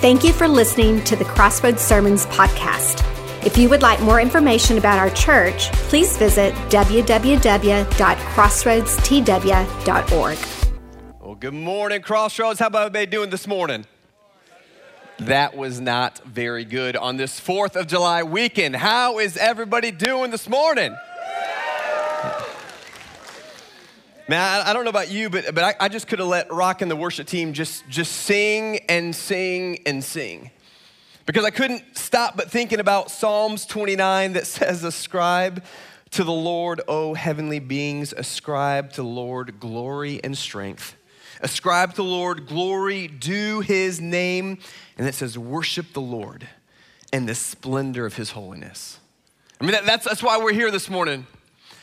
Thank you for listening to the Crossroads Sermons podcast. If you would like more information about our church, please visit www.crossroadstw.org. Well, good morning, Crossroads. How about everybody doing this morning? That was not very good on this 4th of July weekend. How is everybody doing this morning? Man, I don't know about you, but I just could have let Rock and the worship team just sing and sing and sing, because I couldn't stop but thinking about Psalms 29 that says, "Ascribe to the Lord, O heavenly beings, ascribe to the Lord glory and strength. Ascribe to the Lord glory, due his name." And it says, "Worship the Lord and the splendor of his holiness." I mean, that's why we're here this morning.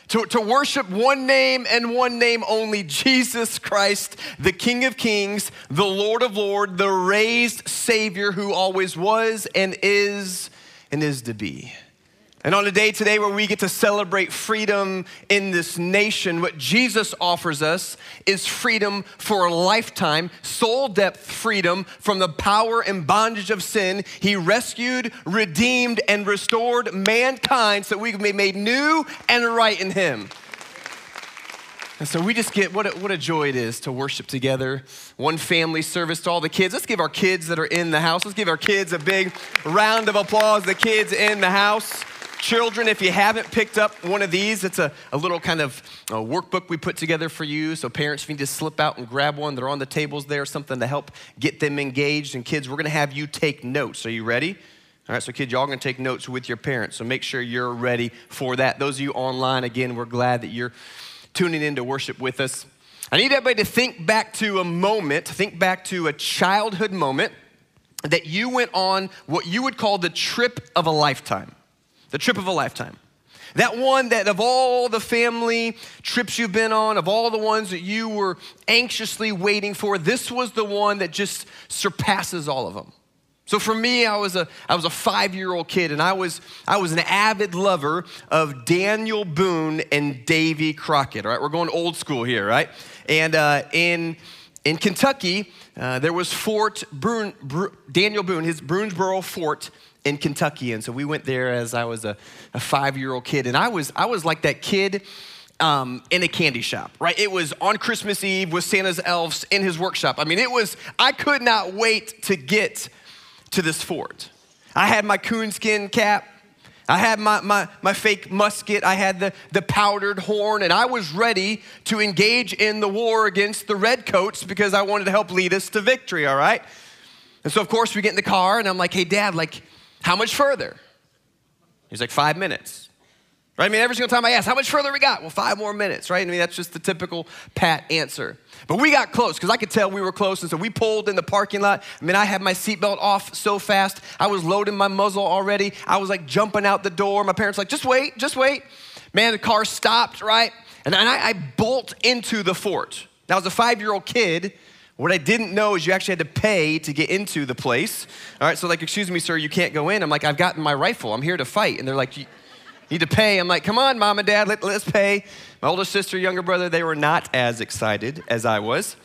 To worship one name and one name only, Jesus Christ, the King of Kings, the Lord of Lords, the raised Savior who always was and is to be. And on a day today where we get to celebrate freedom in this nation, what Jesus offers us is freedom for a lifetime, soul-depth freedom from the power and bondage of sin. He rescued, redeemed, and restored mankind so that we can be made new and right in him. And so we just get, what a joy it is to worship together. One family service to all the kids. Let's give our kids that are in the house, let's give our kids a big round of applause, the kids in the house. Children, if you haven't picked up one of these, it's a little kind of workbook we put together for you. So parents, if you need to slip out and grab one, they're on the tables there, something to help get them engaged. And kids, we're going to have you take notes. Are you ready? All right, so kids, y'all going to take notes with your parents. So make sure you're ready for that. Those of you online, again, we're glad that you're tuning in to worship with us. I need everybody to think back to a childhood moment that you went on what you would call the trip of a lifetime. The trip of a lifetime. That one that of all the family trips you've been on, of all the ones that you were anxiously waiting for, this was the one that just surpasses all of them. So for me, I was a 5-year-old kid, and I was an avid lover of Daniel Boone and Davy Crockett. All right, we're going old school here, right? And in Kentucky, there was Fort Boone, Daniel Boone, his Boonesboro Fort in Kentucky. And so we went there as I was a 5-year-old kid. And I was like that kid in a candy shop, right? It was on Christmas Eve with Santa's elves in his workshop. I mean, I could not wait to get to this fort. I had my coonskin cap. I had my fake musket. I had the powdered horn, and I was ready to engage in the war against the Redcoats because I wanted to help lead us to victory, all right? And so, of course, we get in the car, and I'm like, "Hey, Dad, like, how much further?" He's like, 5 minutes. Right? I mean, every single time I asked, "How much further we got?" "Well, 5 more minutes, right? I mean, that's just the typical pat answer. But we got close, because I could tell we were close, and so we pulled in the parking lot. I mean, I had my seatbelt off so fast. I was loading my muzzle already. I was, like, jumping out the door. My parents were like, just wait. Man, the car stopped, right? And I bolt into the fort. Now, as a 5-year-old kid, what I didn't know is you actually had to pay to get into the place. All right, so like, "Excuse me, sir, you can't go in." I'm like, "I've gotten my rifle. I'm here to fight." And they're like, "You need to pay." I'm like, "Come on, Mom and Dad, let's pay." My older sister, younger brother, they were not as excited as I was.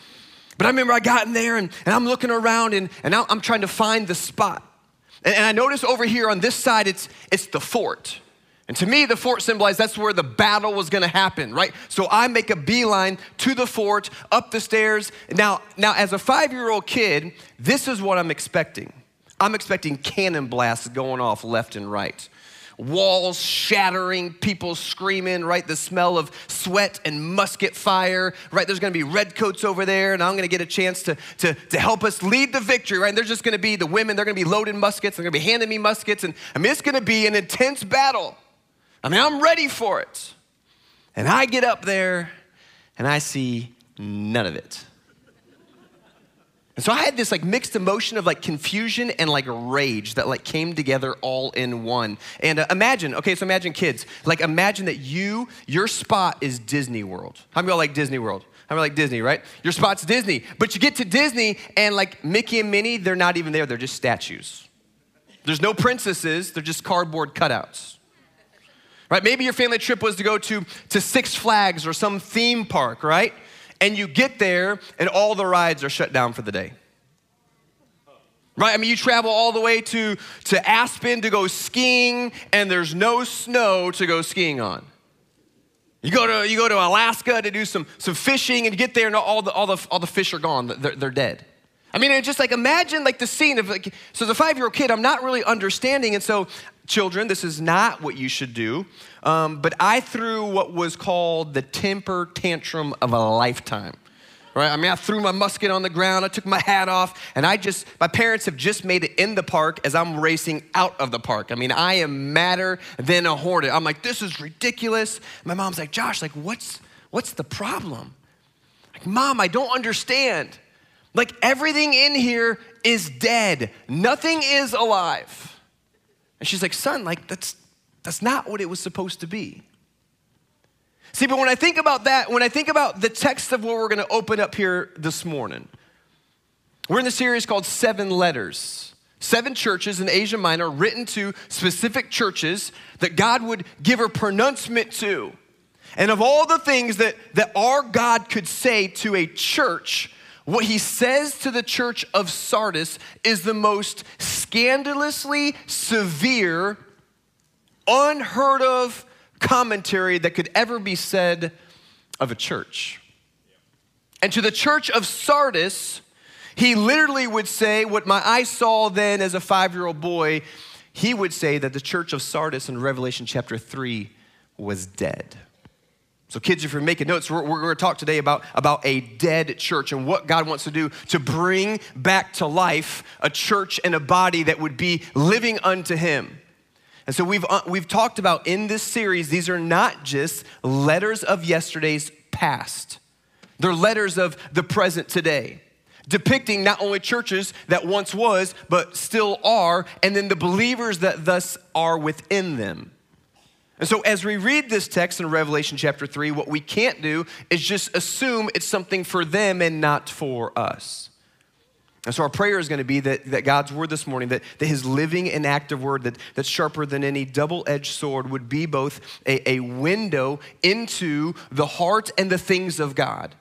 But I remember I got in there, and I'm looking around, and I'm trying to find the spot. And I noticed over here on this side, it's the fort. And to me, the fort symbolized that's where the battle was going to happen, right? So I make a beeline to the fort, up the stairs. Now, as a 5-year-old kid, this is what I'm expecting. I'm expecting cannon blasts going off left and right. Walls shattering, people screaming, right? The smell of sweat and musket fire, right? There's going to be Redcoats over there, and I'm going to get a chance to help us lead the victory, right? And there's just going to be the women. They're going to be loading muskets. They're going to be handing me muskets. And I mean, it's going to be an intense battle. I mean, I'm ready for it. And I get up there, and I see none of it. And so I had this, like, mixed emotion of, like, confusion and, like, rage that, like, came together all in one. And imagine, kids, like, imagine that your spot is Disney World. How many of y'all like Disney World? How many like Disney, right? Your spot's Disney. But you get to Disney, and, like, Mickey and Minnie, they're not even there. They're just statues. There's no princesses. They're just cardboard cutouts. Right, maybe your family trip was to go to Six Flags or some theme park, right? And you get there, and all the rides are shut down for the day. right? I mean, you travel all the way to Aspen to go skiing, and there's no snow to go skiing on. You go to Alaska to do some fishing, and you get there, and all the fish are gone. They're dead. I mean, it's just like, imagine like the scene of like, so as a 5-year-old kid, I'm not really understanding. And so children, this is not what you should do. But I threw what was called the temper tantrum of a lifetime, right? I mean, I threw my musket on the ground. I took my hat off, and my parents have just made it in the park as I'm racing out of the park. I mean, I am madder than a hornet. I'm like, this is ridiculous. My mom's like, Josh, like, what's the problem? Like, Mom, I don't understand. Like, everything in here is dead. Nothing is alive. And she's like, son, like, that's not what it was supposed to be. See, but when I think about that, when I think about the text of what we're going to open up here this morning, we're in the series called 7 Letters. 7 churches in Asia Minor written to specific churches that God would give a pronouncement to. And of all the things that our God could say to a church, what he says to the church of Sardis is the most scandalously severe, unheard of commentary that could ever be said of a church. And to the church of Sardis, he literally would say what my eyes saw then as a 5-year-old boy. He would say that the church of Sardis in Revelation chapter 3 was dead. So kids, if you're making notes, we're going to talk today about a dead church and what God wants to do to bring back to life a church and a body that would be living unto him. And so we've talked about in this series, these are not just letters of yesterday's past. They're letters of the present today, depicting not only churches that once was, but still are, and then the believers that thus are within them. And so as we read this text in Revelation chapter 3, what we can't do is just assume it's something for them and not for us. And so our prayer is going to be that God's word this morning, that his living and active word that's sharper than any double-edged sword would be both a window into the heart and the things of God.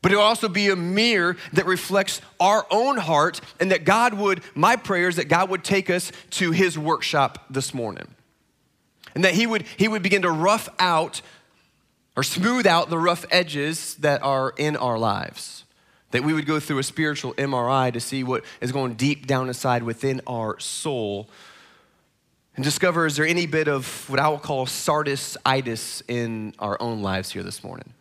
But it'll also be a mirror that reflects our own heart, and that God would, my prayer is that God would take us to his workshop this morning. And that he would begin to rough out or smooth out the rough edges that are in our lives. That we would go through a spiritual MRI to see what is going deep down inside within our soul and discover, is there any bit of what I will call Sardis-itis in our own lives here this morning?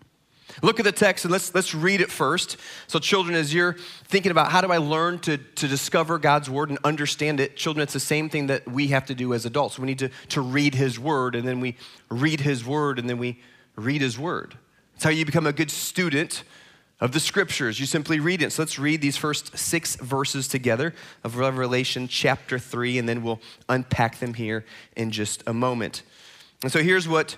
Look at the text, and let's read it first. So children, as you're thinking about how do I learn to discover God's word and understand it, children, it's the same thing that we have to do as adults. We need to read his word, and then we read his word, and then we read his word. It's how you become a good student of the scriptures. You simply read it. So let's read these first 6 verses together of Revelation chapter 3, and then we'll unpack them here in just a moment. And so here's what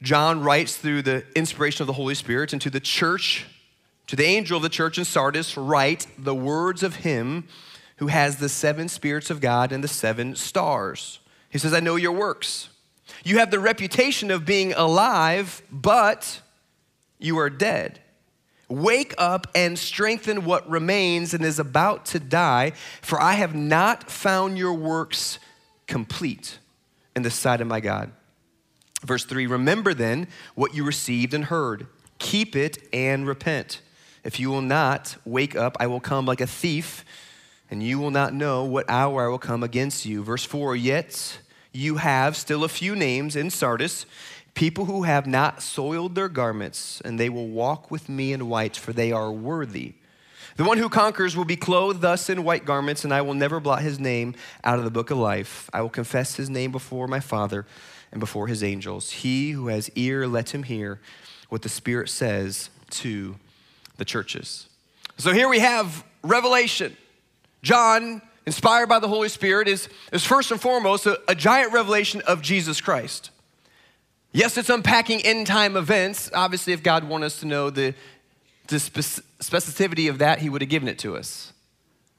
John writes through the inspiration of the Holy Spirit, and to the church, to the angel of the church in Sardis, write the words of him who has the 7 spirits of God and the 7 stars. He says, I know your works. You have the reputation of being alive, but you are dead. Wake up and strengthen what remains and is about to die, for I have not found your works complete in the sight of my God. Verse 3, remember then what you received and heard. Keep it and repent. If you will not wake up, I will come like a thief, and you will not know what hour I will come against you. Verse 4, yet you have still a few names in Sardis, people who have not soiled their garments, and they will walk with me in white, for they are worthy. The one who conquers will be clothed thus in white garments, and I will never blot his name out of the book of life. I will confess his name before my Father and before his angels. He who has ear, let him hear what the Spirit says to the churches. So here we have Revelation. John, inspired by the Holy Spirit, is first and foremost a giant revelation of Jesus Christ. Yes, it's unpacking end-time events. Obviously, if God wanted us to know the specificity of that, he would have given it to us.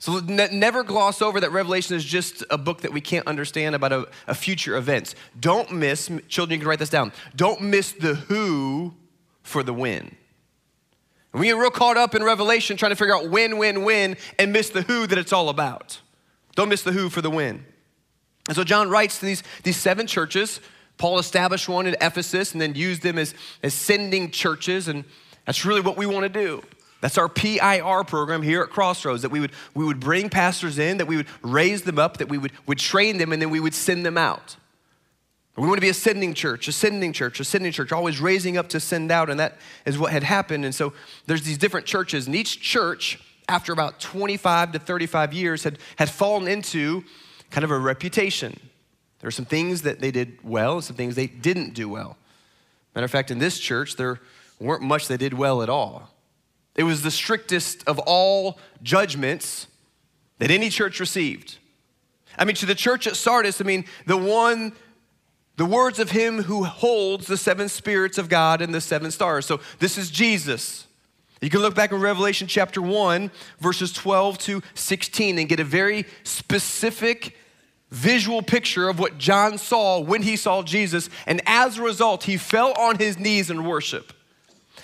So never gloss over that Revelation is just a book that we can't understand about a future events. Don't miss, children, you can write this down. Don't miss the who for the when. And we get real caught up in Revelation trying to figure out when, and miss the who that it's all about. Don't miss the who for the when. And so John writes to these seven churches. Paul established one in Ephesus and then used them as sending churches. And that's really what we want to do. That's our PIR program here at Crossroads, that we would bring pastors in, that we would raise them up, that we would train them, and then we would send them out. We want to be a sending church, a sending church, a sending church, always raising up to send out, and that is what had happened. And so there's these different churches, and each church, after about 25 to 35 years, had fallen into kind of a reputation. There were some things that they did well, some things they didn't do well. Matter of fact, in this church, there weren't much they did well at all. It was the strictest of all judgments that any church received. I mean, to the church at Sardis, the words of him who holds the seven spirits of God and the seven stars. So this is Jesus. You can look back in Revelation chapter 1, verses 12 to 16, and get a very specific visual picture of what John saw when he saw Jesus. And as a result, he fell on his knees in worship.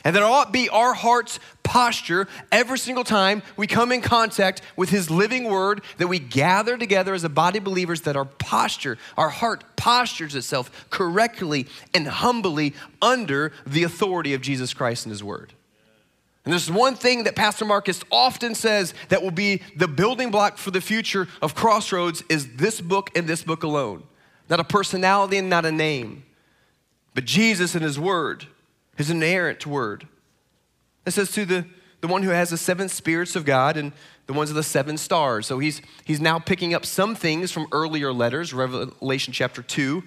And that ought to be our heart's posture every single time we come in contact with his living word, that we gather together as a body of believers, that our heart postures itself correctly and humbly under the authority of Jesus Christ and his word. And there's one thing that Pastor Marcus often says that will be the building block for the future of Crossroads is this book and this book alone. Not a personality and not a name, but Jesus and his word, his inerrant word. It says to the one who has the seven spirits of God and the ones of the seven stars. So he's now picking up some things from earlier letters, Revelation chapter 2.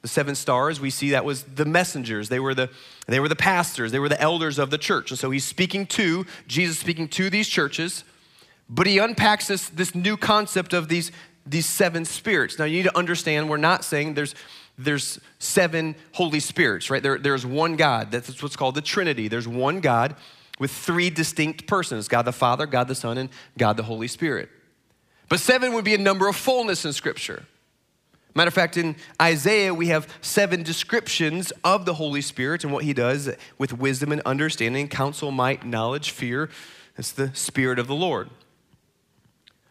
The seven stars, we see that was the messengers. They were the pastors. They were the elders of the church. And so he's speaking to, Jesus speaking to these churches, but he unpacks this new concept of these seven spirits. Now you need to understand, we're not saying there's seven Holy Spirits, right? There's one God. That's what's called the Trinity. There's one God with three distinct persons, God the Father, God the Son, and God the Holy Spirit. But seven would be a number of fullness in Scripture. Matter of fact, in Isaiah, we have seven descriptions of the Holy Spirit and what he does with wisdom and understanding, counsel, might, knowledge, fear. It's the Spirit of the Lord.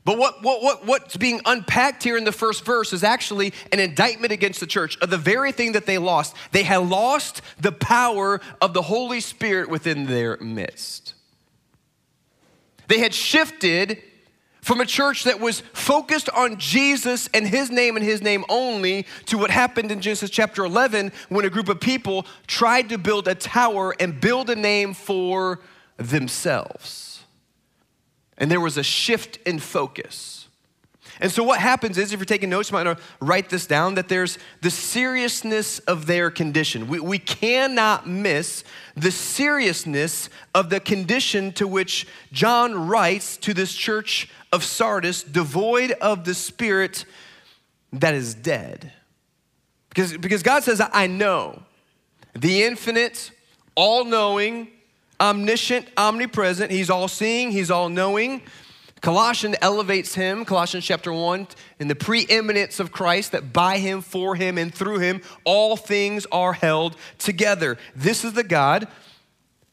But what's being unpacked here in the first verse is actually an indictment against the church of the very thing that they lost. They had lost the power of the Holy Spirit within their midst. They had shifted from a church that was focused on Jesus and his name only to what happened in Genesis chapter 11 when a group of people tried to build a tower and build a name for themselves. And there was a shift in focus. And so what happens is, if you're taking notes, you might want to write this down, that there's the seriousness of their condition. We cannot miss the seriousness of the condition to which John writes to this church of Sardis, devoid of the spirit that is dead. Because God says, I know the infinite, all-knowing, omniscient, omnipresent. He's all-seeing. He's all-knowing. Colossians elevates him, Colossians chapter 1, in the preeminence of Christ, that by him, for him, and through him, all things are held together. This is the God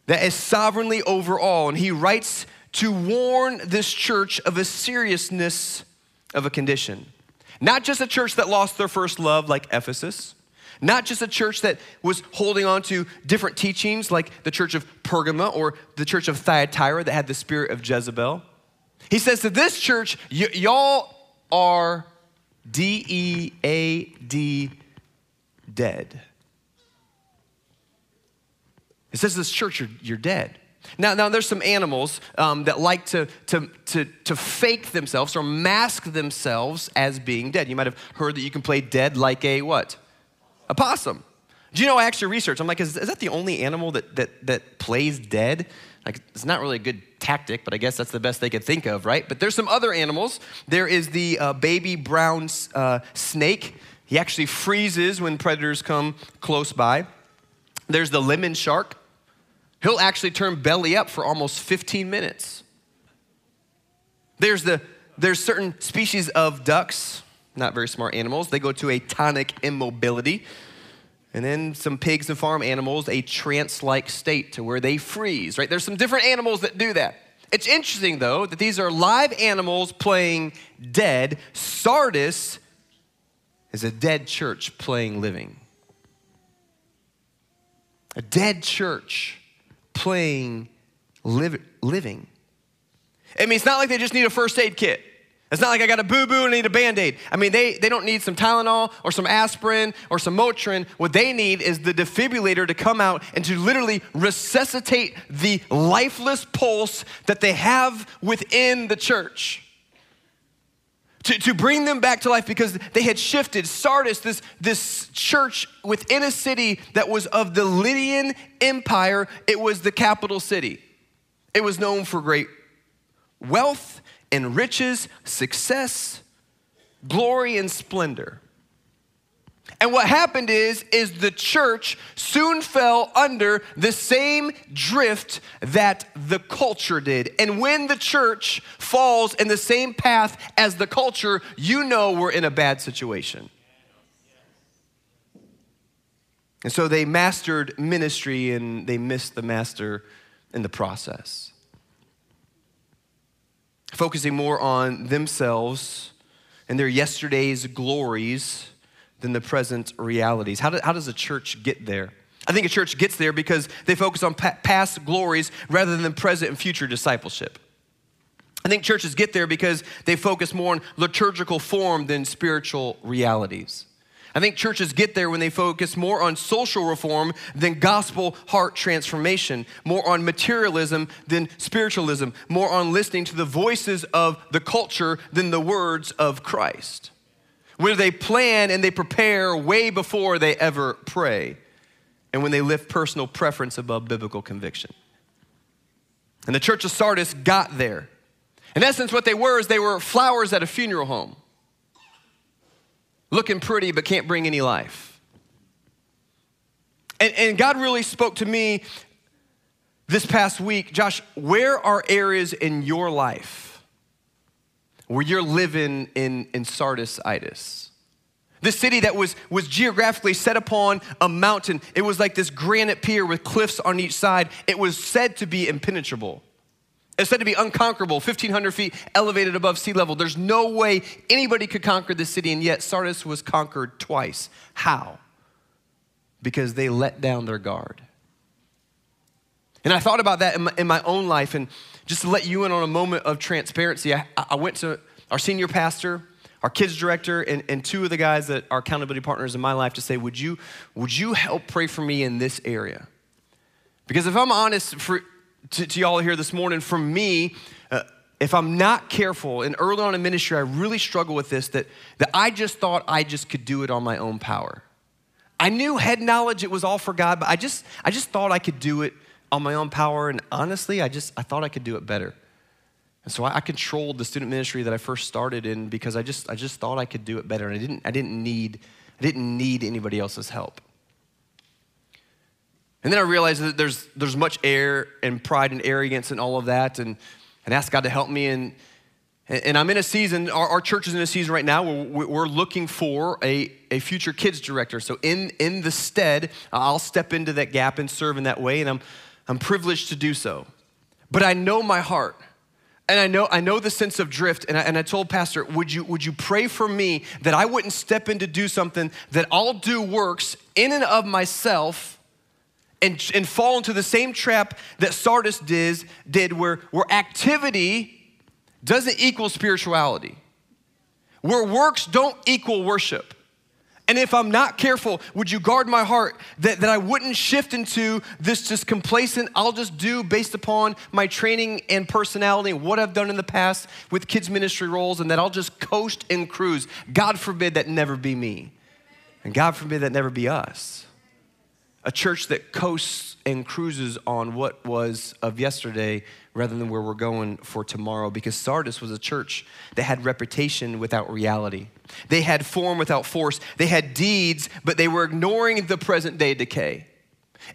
that is sovereignly over all. And he writes to warn this church of a seriousness of a condition. Not just a church that lost their first love like Ephesus. Not just a church that was holding on to different teachings like the church of Pergamum or the church of Thyatira that had the spirit of Jezebel. He says to this church, y'all are D-E-A-D, dead. It says to this church, you're dead. Now there's some animals that like to fake themselves or mask themselves as being dead. You might have heard that you can play dead like a what? A possum. Do you know, I actually researched. I'm like, is that the only animal that plays dead? Like, it's not really a good tactic, but I guess that's the best they could think of, right? But there's some other animals. There is the baby brown snake. He actually freezes when predators come close by. There's the lemon shark. He'll actually turn belly up for almost 15 minutes. There's certain species of ducks. Not very smart animals. They go to a tonic immobility. And then some pigs and farm animals, a trance-like state to where they freeze, right? There's some different animals that do that. It's interesting, though, that these are live animals playing dead. Sardis is a dead church playing living. A dead church playing living. I mean, it's not like they just need a first aid kit. It's not like I got a boo-boo and I need a Band-Aid. I mean, they don't need some Tylenol or some aspirin or some Motrin. What they need is the defibrillator to come out and to literally resuscitate the lifeless pulse that they have within the church. To bring them back to life because they had shifted. Sardis, this church within a city that was of the Lydian Empire, it was the capital city. It was known for great wealth and riches, success, glory, and splendor. And what happened is the church soon fell under the same drift that the culture did. And when the church falls in the same path as the culture, you know we're in a bad situation. And so they mastered ministry and they missed the master in the process. Focusing more on themselves and their yesterday's glories than the present realities. How does a church get there? I think a church gets there because they focus on past glories rather than present and future discipleship. I think churches get there because they focus more on liturgical form than spiritual realities. I think churches get there when they focus more on social reform than gospel heart transformation, more on materialism than spiritualism, more on listening to the voices of the culture than the words of Christ, where they plan and they prepare way before they ever pray, and when they lift personal preference above biblical conviction. And the church of Sardis got there. In essence, what they were is they were flowers at a funeral home. Looking pretty, but can't bring any life. And God really spoke to me this past week. Josh, where are areas in your life where you're living in Sardis-itis? This city that was geographically set upon a mountain. It was like this granite pier with cliffs on each side. It was said to be impenetrable. It's said to be unconquerable, 1,500 feet elevated above sea level. There's no way anybody could conquer this city, and yet Sardis was conquered twice. How? Because they let down their guard. And I thought about that in my own life, and just to let you in on a moment of transparency, I went to our senior pastor, our kids director, and two of the guys that are accountability partners in my life to say, would you help pray for me in this area? Because if I'm honest, to y'all here this morning, for me, if I'm not careful, and early on in ministry, I really struggle with this, that I just thought I just could do it on my own power. I knew head knowledge, it was all for God, but I just thought I could do it on my own power, and honestly, I thought I could do it better. And so I controlled the student ministry that I first started in because I just thought I could do it better, and I didn't need anybody else's help. And then I realized that there's much air and pride and arrogance and all of that, and asked God to help me. And I'm in a season, our church is in a season right now where we're looking for a future kids director. So in the stead, I'll step into that gap and serve in that way, and I'm privileged to do so. But I know my heart, and I know the sense of drift, and I told Pastor, would you pray for me that I wouldn't step in to do something that I'll do works in and of myself, and fall into the same trap that Sardis did where activity doesn't equal spirituality, where works don't equal worship. And if I'm not careful, would you guard my heart that I wouldn't shift into this just complacent, I'll just do based upon my training and personality and what I've done in the past with kids ministry roles, and that I'll just coast and cruise. God forbid that never be me. And God forbid that never be us. A church that coasts and cruises on what was of yesterday rather than where we're going for tomorrow, because Sardis was a church that had reputation without reality. They had form without force. They had deeds, but they were ignoring the present day decay.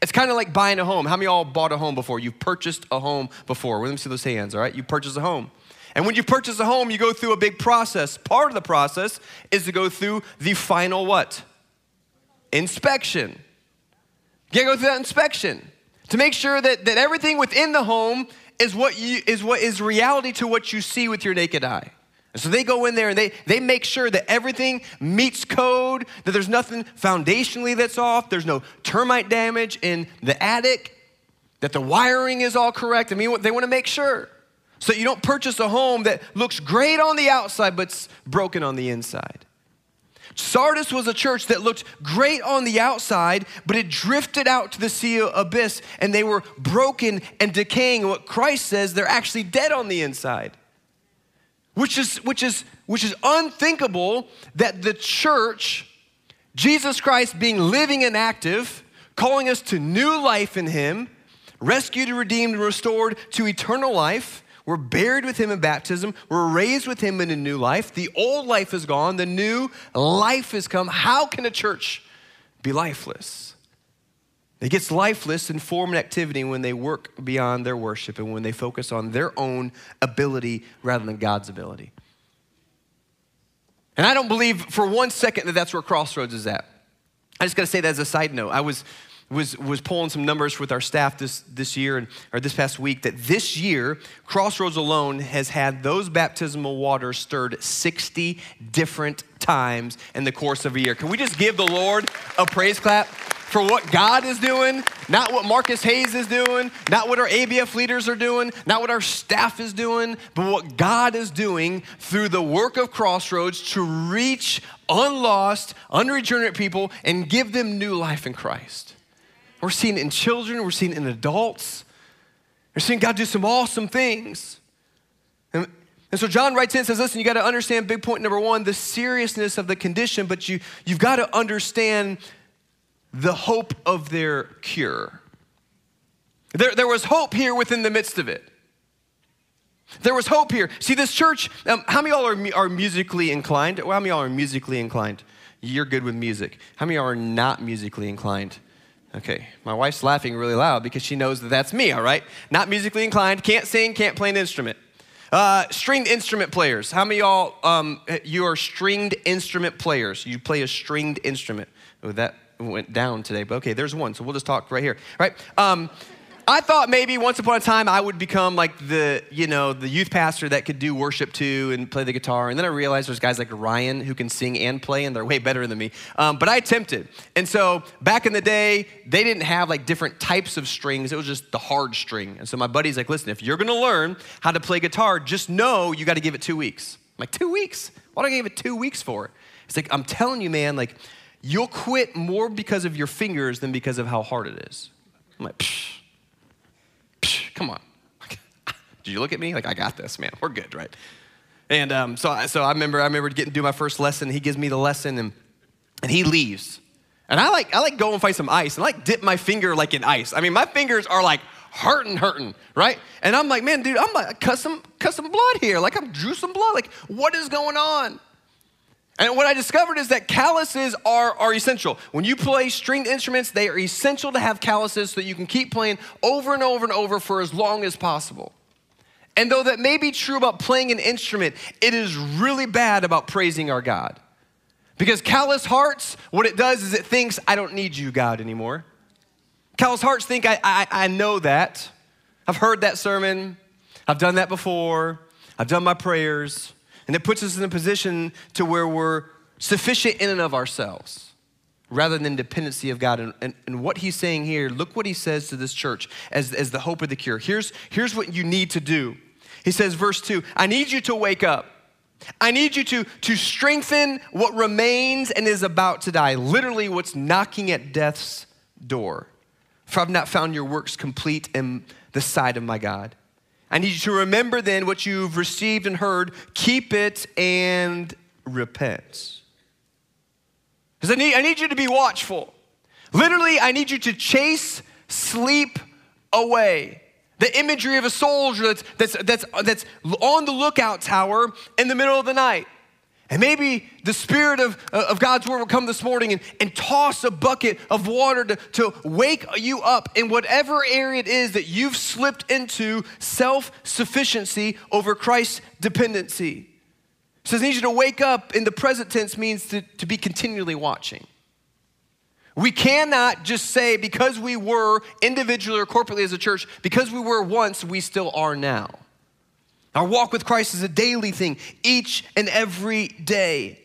It's kind of like buying a home. How many of y'all bought a home before? You've purchased a home before. Well, let me see those hands, all right? You purchase a home. And when you purchase a home, you go through a big process. Part of the process is to go through the final what? Inspection. You gotta go through that inspection to make sure that everything within the home is reality to what you see with your naked eye. And so they go in there and they make sure that everything meets code, that there's nothing foundationally that's off, there's no termite damage in the attic, that the wiring is all correct. I mean, they want to make sure. So you don't purchase a home that looks great on the outside but's broken on the inside. Sardis was a church that looked great on the outside, but it drifted out to the sea abyss, and they were broken and decaying. And what Christ says, they're actually dead on the inside, which is unthinkable that the church, Jesus Christ being living and active, calling us to new life in him, rescued, redeemed, and restored to eternal life. We're buried with him in baptism. We're raised with him in a new life. The old life is gone. The new life has come. How can a church be lifeless? It gets lifeless in form and activity when they work beyond their worship and when they focus on their own ability rather than God's ability. And I don't believe for one second that that's where Crossroads is at. I just got to say that as a side note. I was pulling some numbers with our staff this past week, that this year, Crossroads alone has had those baptismal waters stirred 60 different times in the course of a year. Can we just give the Lord a praise clap for what God is doing, not what Marcus Hayes is doing, not what our ABF leaders are doing, not what our staff is doing, but what God is doing through the work of Crossroads to reach unlost, unregenerate people and give them new life in Christ. We're seeing it in children. We're seeing it in adults. We're seeing God do some awesome things. And so John writes in and says, listen, you got to understand big point number one, the seriousness of the condition, but you've got to understand the hope of their cure. There was hope here within the midst of it. There was hope here. See, this church, how many of y'all are musically inclined? How many of y'all are musically inclined? You're good with music. How many of y'all are not musically inclined? Okay, my wife's laughing really loud because she knows that that's me, all right? Not musically inclined, can't sing, can't play an instrument. Stringed instrument players. How many of y'all, you are stringed instrument players? You play a stringed instrument. Oh, that went down today, but okay, there's one, so we'll just talk right here, all right? I thought maybe once upon a time I would become like the youth pastor that could do worship too and play the guitar. And then I realized there's guys like Ryan who can sing and play, and they're way better than me. But I attempted. And so back in the day, they didn't have like different types of strings. It was just the hard string. And so my buddy's like, listen, if you're going to learn how to play guitar, just know you got to give it 2 weeks. I'm like, 2 weeks? Why do I give it 2 weeks for? It's like, I'm telling you, man, like you'll quit more because of your fingers than because of how hard it is. I'm like, psh. Come on. Did you look at me? Like, I got this, man. We're good, right? And so I remember getting to do my first lesson. He gives me the lesson, and he leaves. And I go and find some ice, and I dip my finger like in ice. I mean, my fingers are like hurting, right? And I'm like, man, dude, I'm like, cut some blood here. Like, I drew some blood. Like, what is going on? And what I discovered is that calluses are essential. When you play stringed instruments, they are essential to have calluses so that you can keep playing over and over and over for as long as possible. And though that may be true about playing an instrument, it is really bad about praising our God. Because callous hearts, what it does is it thinks, I don't need you, God, anymore. Callous hearts think, I know that. I've heard that sermon. I've done that before. I've done my prayers. And it puts us in a position to where we're sufficient in and of ourselves rather than dependency of God. And what he's saying here, look what he says to this church as the hope of the cure. Here's what you need to do. He says, verse 2, I need you to wake up. I need you to strengthen what remains and is about to die, literally what's knocking at death's door. For I've not found your works complete in the sight of my God. I need you to remember then what you've received and heard, keep it and repent. Because I need you to be watchful. Literally, I need you to chase sleep away. The imagery of a soldier that's on the lookout tower in the middle of the night. And maybe the Spirit of God's word will come this morning and toss a bucket of water to wake you up in whatever area it is that you've slipped into self-sufficiency over Christ's dependency. So I need you to wake up in the present tense means to be continually watching. We cannot just say because we were individually or corporately as a church, because we were once, we still are now. Our walk with Christ is a daily thing, each and every day.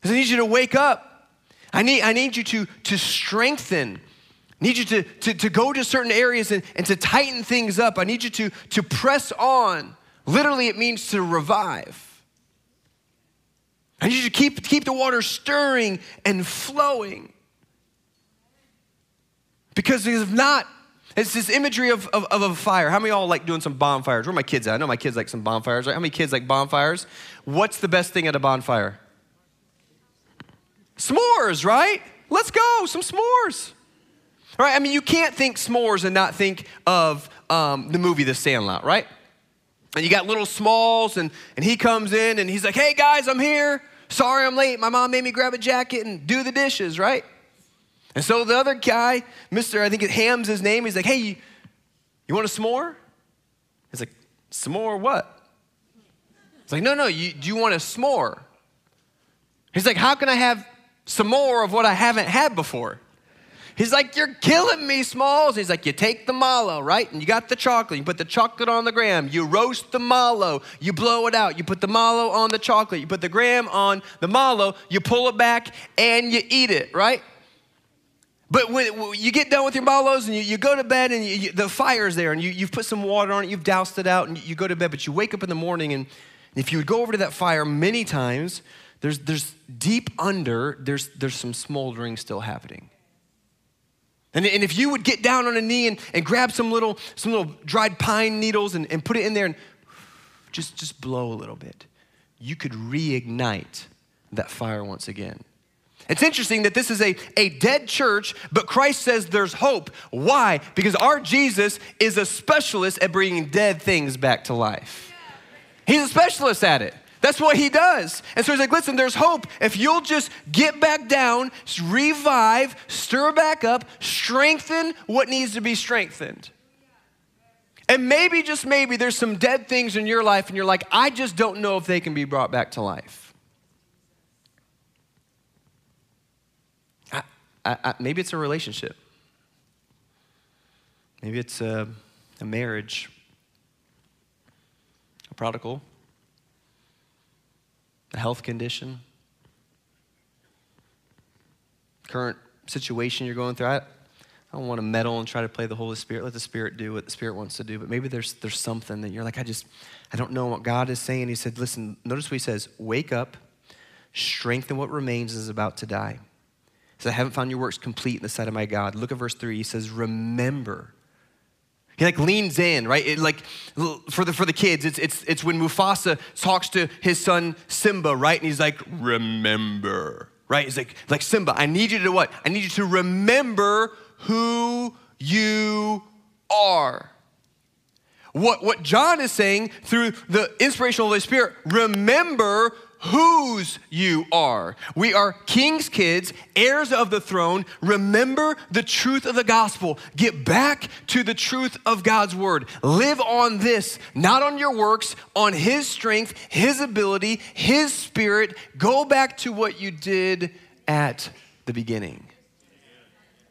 Because I need you to wake up. I need you to strengthen. I need you to go to certain areas and to tighten things up. I need you to press on. Literally, it means to revive. I need you to keep the water stirring and flowing. Because if not, it's this imagery of a fire. How many of y'all like doing some bonfires? Where are my kids at? I know my kids like some bonfires, right? How many kids like bonfires? What's the best thing at a bonfire? S'mores, right? Let's go, some s'mores. All right, I mean, you can't think s'mores and not think of the movie The Sandlot, right? And you got little Smalls, and he comes in, and he's like, hey, guys, I'm here. Sorry I'm late. My mom made me grab a jacket and do the dishes, right? And so the other guy, Mr., I think it Ham's his name, he's like, hey, you want a s'more? He's like, s'more what? It's like, no, do you want a s'more? He's like, how can I have some more of what I haven't had before? He's like, you're killing me, Smalls. He's like, you take the mallow, right? And you got the chocolate. You put the chocolate on the graham. You roast the mallow. You blow it out. You put the mallow on the chocolate. You put the graham on the mallow. You pull it back and you eat it, right? But when you get done with your mallows and you go to bed and the fire's there and you've put some water on it. You've doused it out and you go to bed. But you wake up in the morning, and if you would go over to that fire many times, there's deep under, there's some smoldering still happening. And if you would get down on a knee and grab some little dried pine needles and put it in there and just blow a little bit, you could reignite that fire once again. It's interesting that this is a dead church, but Christ says there's hope. Why? Because our Jesus is a specialist at bringing dead things back to life. He's a specialist at it. That's what he does. And so he's like, listen, there's hope. If you'll just get back down, revive, stir back up, strengthen what needs to be strengthened. And maybe, just maybe, there's some dead things in your life and you're like, I just don't know if they can be brought back to life. Maybe it's a relationship. Maybe it's a marriage. A prodigal. A health condition, current situation you're going through. I don't want to meddle and try to play the Holy Spirit. Let the Spirit do what the Spirit wants to do. But maybe there's something that you're like, I don't know what God is saying. He said, listen, notice what he says. Wake up, strengthen what remains is about to die. He says, I haven't found your works complete in the sight of my God. Look at verse 3. He says, remember. He like leans in, right? It like for the kids, it's when Mufasa talks to his son Simba, right? And he's like, remember, right? He's like Simba, I need you to what? I need you to remember who you are. What John is saying through the inspirational Holy Spirit, remember whose you are. We are king's kids, heirs of the throne. Remember the truth of the gospel. Get back to the truth of God's word. Live on this, not on your works, on his strength, his ability, his spirit. Go back to what you did at the beginning.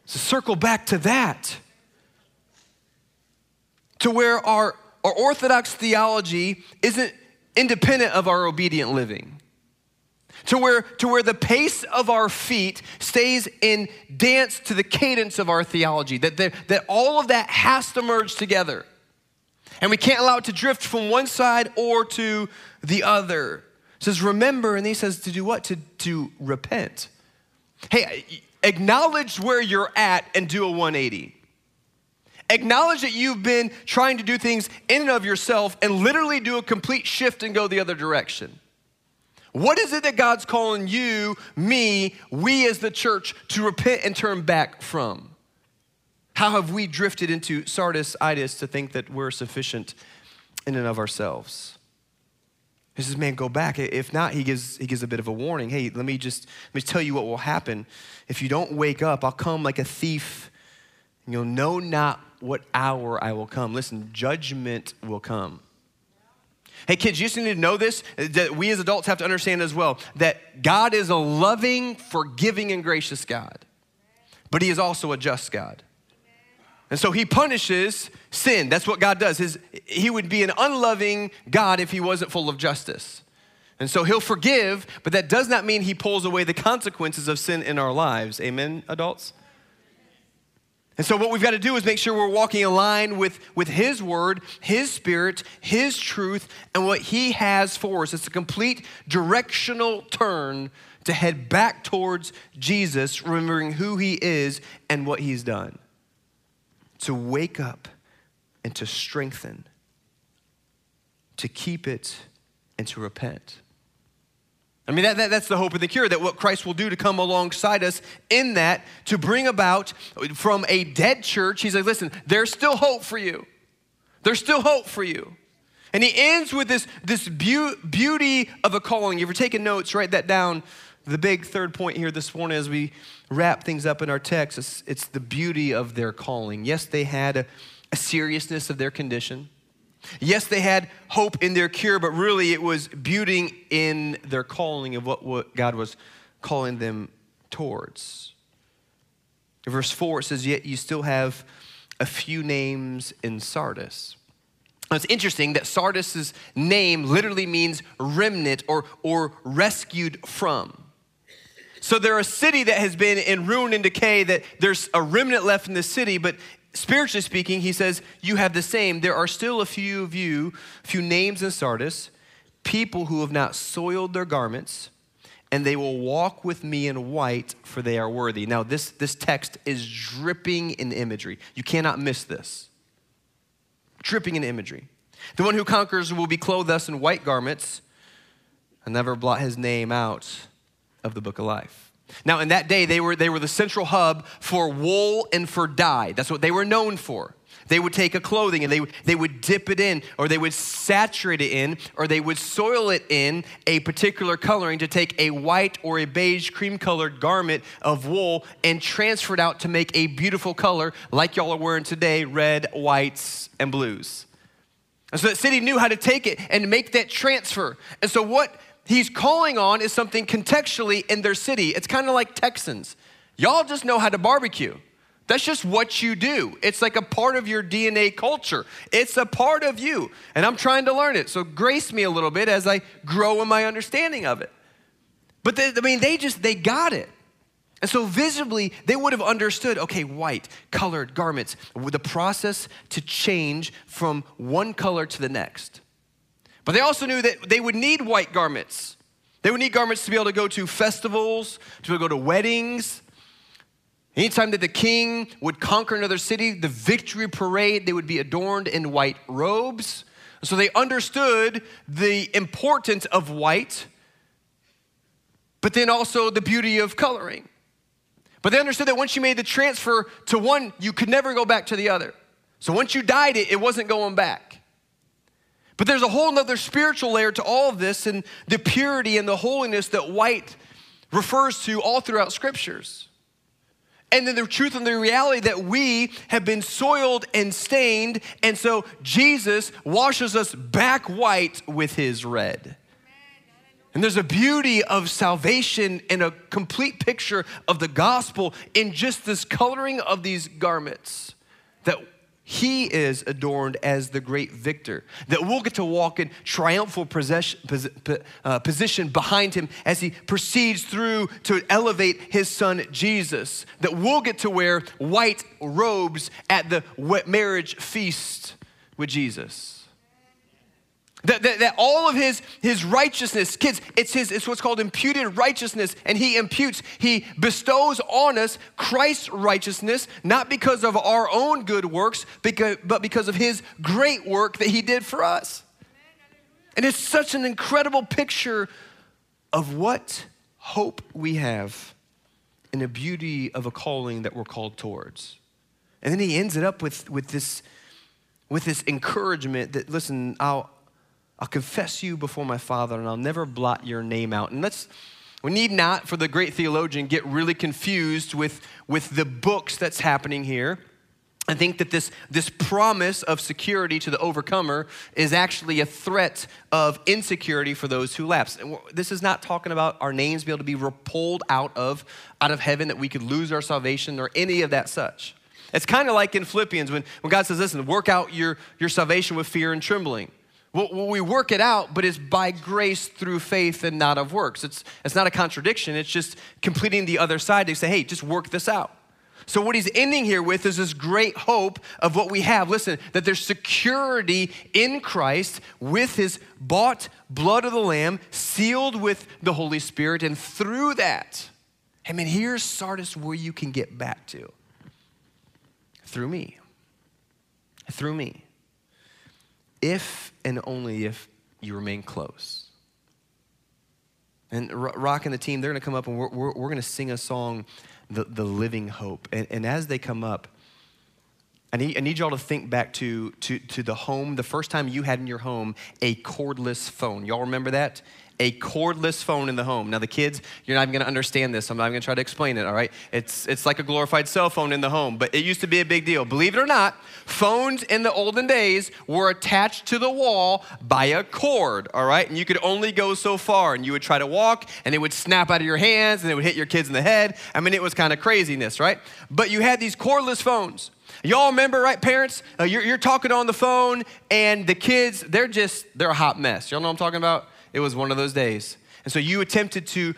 So circle back to that. To where our orthodox theology isn't independent of our obedient living. To where the pace of our feet stays in dance to the cadence of our theology, that all of that has to merge together. And we can't allow it to drift from one side or to the other. It says, remember, and he says to do what? To repent. Hey, acknowledge where you're at and do a 180. Acknowledge that you've been trying to do things in and of yourself and literally do a complete shift and go the other direction. What is it that God's calling you, me, we as the church to repent and turn back from? How have we drifted into Sardis-itis to think that we're sufficient in and of ourselves? He says, man, go back. If not, he gives a bit of a warning. Hey, let me tell you what will happen. If you don't wake up, I'll come like a thief. You'll know not what hour I will come. Listen, judgment will come. Hey, kids, you just need to know this, that we as adults have to understand as well, that God is a loving, forgiving, and gracious God. but he is also a just God. And so he punishes sin. That's what God does. He would be an unloving God if he wasn't full of justice. And so he'll forgive, but that does not mean he pulls away the consequences of sin in our lives. Amen, adults? And so what we've got to do is make sure we're walking in line with his word, his spirit, his truth, and what he has for us. It's a complete directional turn to head back towards Jesus, remembering who he is and what he's done. To wake up and to strengthen, to keep it and to repent. I mean, that's the hope of the cure, that what Christ will do to come alongside us in that, to bring about from a dead church. He's like, listen, there's still hope for you. There's still hope for you. And he ends with this beauty of a calling. If you're taking notes, write that down. The big third point here this morning as we wrap things up in our text, it's the beauty of their calling. Yes, they had a seriousness of their condition. Yes, they had hope in their cure, but really it was beauty in their calling of what God was calling them towards. In verse 4, it says, yet you still have a few names in Sardis. Now, it's interesting that Sardis' name literally means remnant or rescued from. So they're a city that has been in ruin and decay, that there's a remnant left in the city, but spiritually speaking, he says, you have the same. There are still a few of you, a few names in Sardis, people who have not soiled their garments, and they will walk with me in white, for they are worthy. Now, this text is dripping in imagery. You cannot miss this. Dripping in imagery. The one who conquers will be clothed thus in white garments, and never blot his name out of the book of life. Now, in that day, they were the central hub for wool and for dye. That's what they were known for. They would take a clothing and they would dip it in, or they would saturate it in, or they would soil it in a particular coloring to take a white or a beige cream-colored garment of wool and transfer it out to make a beautiful color like y'all are wearing today, red, whites, and blues. And so that city knew how to take it and make that transfer. And so what he's calling on is something contextually in their city. It's kind of like Texans. Y'all just know how to barbecue. That's just what you do. It's like a part of your DNA culture. It's a part of you, and I'm trying to learn it. So grace me a little bit as I grow in my understanding of it. But they got it. And so visibly, they would have understood, okay, white, colored garments, the process to change from one color to the next. But they also knew that they would need white garments. They would need garments to be able to go to festivals, to be able to go to weddings. Anytime that the king would conquer another city, the victory parade, they would be adorned in white robes. So they understood the importance of white, but then also the beauty of coloring. But they understood that once you made the transfer to one, you could never go back to the other. So once you dyed it, it wasn't going back. But there's a whole other spiritual layer to all of this, and the purity and the holiness that white refers to all throughout scriptures. And then the truth and the reality that we have been soiled and stained, and so Jesus washes us back white with his red. And there's a beauty of salvation and a complete picture of the gospel in just this coloring of these garments, that he is adorned as the great victor, that we'll get to walk in triumphal position behind him as he proceeds through to elevate his son Jesus, that we'll get to wear white robes at the marriage feast with Jesus. That all of his righteousness, kids, it's what's called imputed righteousness, and he bestows on us Christ's righteousness, not because of our own good works, but because of his great work that he did for us. And it's such an incredible picture of what hope we have in the beauty of a calling that we're called towards. And then he ends it up with this encouragement that, listen, I'll confess you before my Father, and I'll never blot your name out. And we need not, for the great theologian, get really confused with the books that's happening here. I think that this promise of security to the overcomer is actually a threat of insecurity for those who lapse. And this is not talking about our names being able to be pulled out of heaven, that we could lose our salvation or any of that such. It's kind of like in Philippians when God says, listen, work out your salvation with fear and trembling. Well, we work it out, but it's by grace through faith and not of works. It's not a contradiction. It's just completing the other side to say, hey, just work this out. So what he's ending here with is this great hope of what we have. Listen, that there's security in Christ with his bought blood of the Lamb, sealed with the Holy Spirit. And through that, I mean, here's Sardis where you can get back to. Through me. Through me. If and only if you remain close. And Rock and the team, they're going to come up and we're going to sing a song, The Living Hope. And as they come up, I need y'all to think back to the home, the first time you had in your home a cordless phone. Y'all remember that? A cordless phone in the home. Now the kids, you're not even gonna understand this. I'm not even gonna try to explain it, all right? It's like a glorified cell phone in the home, but it used to be a big deal. Believe it or not, phones in the olden days were attached to the wall by a cord, all right? And you could only go so far, and you would try to walk and it would snap out of your hands and it would hit your kids in the head. I mean, it was kind of craziness, right? But you had these cordless phones. Y'all remember, right, parents? You're talking on the phone and the kids, they're a hot mess. Y'all know what I'm talking about? It was one of those days. And so you attempted to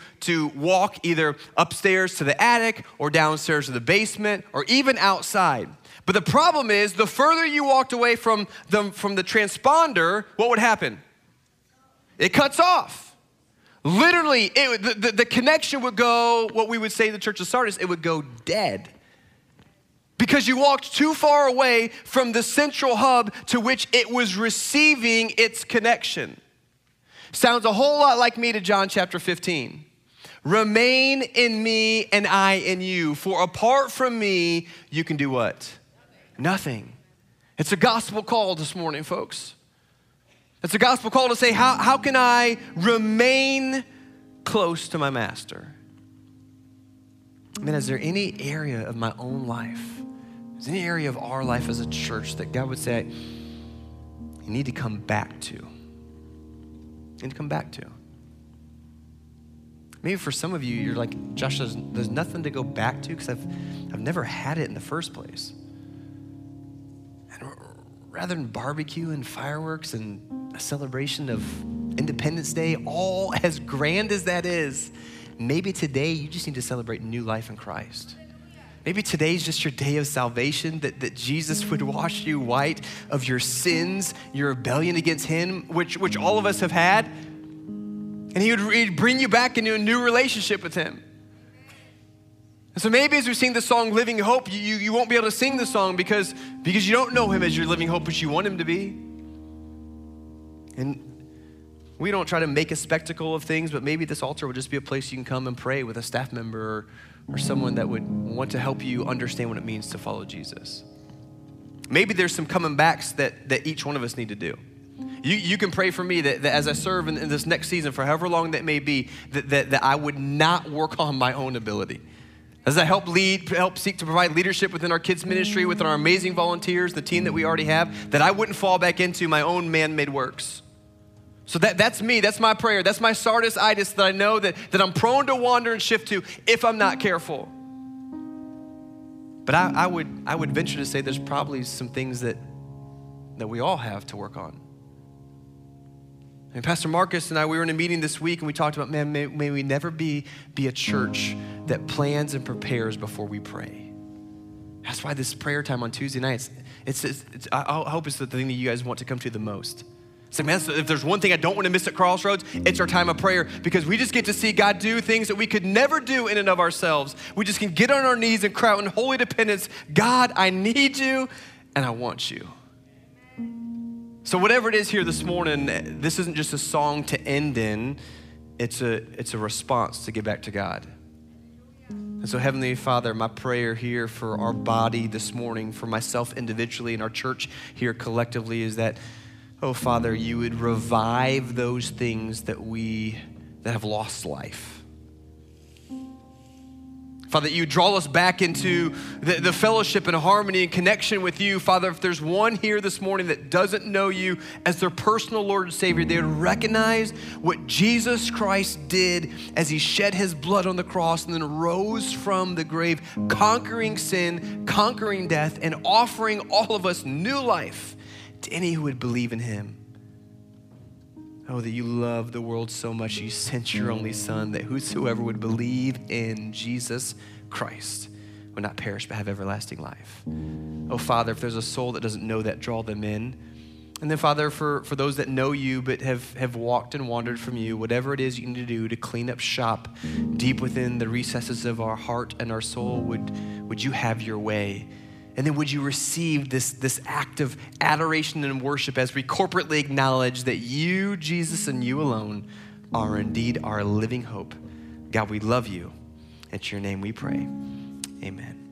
walk either upstairs to the attic or downstairs to the basement or even outside. But the problem is the further you walked away from the transponder, what would happen? It cuts off. Literally, the connection would go, what we would say in the Church of Sardis, it would go dead. Because you walked too far away from the central hub to which it was receiving its connection. Sounds a whole lot like me to John chapter 15. Remain in me and I in you. For apart from me, you can do what? Nothing. It's a gospel call this morning, folks. It's a gospel call to say, how can I remain close to my master? Man, is there any area of my own life? Is there any area of our life as a church that God would say, you need to come back to? And come back to. Maybe for some of you, you're like, Josh, there's nothing to go back to because I've never had it in the first place. And rather than barbecue and fireworks and a celebration of Independence Day, all as grand as that is, maybe today you just need to celebrate new life in Christ. Maybe today's just your day of salvation, that Jesus would wash you white of your sins, your rebellion against him, which all of us have had. And he'd bring you back into a new relationship with him. And so maybe as we sing the song Living Hope, you won't be able to sing the song because you don't know him as your living hope, but you want him to be. And we don't try to make a spectacle of things, but maybe this altar would just be a place you can come and pray with a staff member or someone that would want to help you understand what it means to follow Jesus. Maybe there's some coming backs that each one of us need to do. You can pray for me that as I serve in this next season, for however long that may be, that I would not work on my own ability. As I help seek to provide leadership within our kids' ministry, within our amazing volunteers, the team that we already have, that I wouldn't fall back into my own man-made works. So that's me, that's my prayer, that's my Sardis-itis that I know that I'm prone to wander and shift to if I'm not careful. But I would venture to say there's probably some things that we all have to work on. And Pastor Marcus and I, we were in a meeting this week and we talked about, man, may we never be a church that plans and prepares before we pray. That's why this prayer time on Tuesday nights, I hope it's the thing that you guys want to come to the most. So, man, if there's one thing I don't want to miss at Crossroads, it's our time of prayer, because we just get to see God do things that we could never do in and of ourselves. We just can get on our knees and cry out in holy dependence, God, I need you and I want you. So whatever it is here this morning, this isn't just a song to end in. It's a response to get back to God. And so, Heavenly Father, my prayer here for our body this morning, for myself individually and our church here collectively, is that, oh, Father, you would revive those things that have lost life. Father, that you draw us back into the fellowship and harmony and connection with you. Father, if there's one here this morning that doesn't know you as their personal Lord and Savior, they would recognize what Jesus Christ did as he shed his blood on the cross and then rose from the grave, conquering sin, conquering death, and offering all of us new life to any who would believe in him. Oh, that you love the world so much you sent your only son, that whosoever would believe in Jesus Christ would not perish but have everlasting life. Oh, Father, if there's a soul that doesn't know that, draw them in. And then, Father, for those that know you but have walked and wandered from you, whatever it is you need to do to clean up shop deep within the recesses of our heart and our soul, would you have your way? And then would you receive this act of adoration and worship as we corporately acknowledge that you, Jesus, and you alone are indeed our living hope. God, we love you. It's your name we pray. Amen.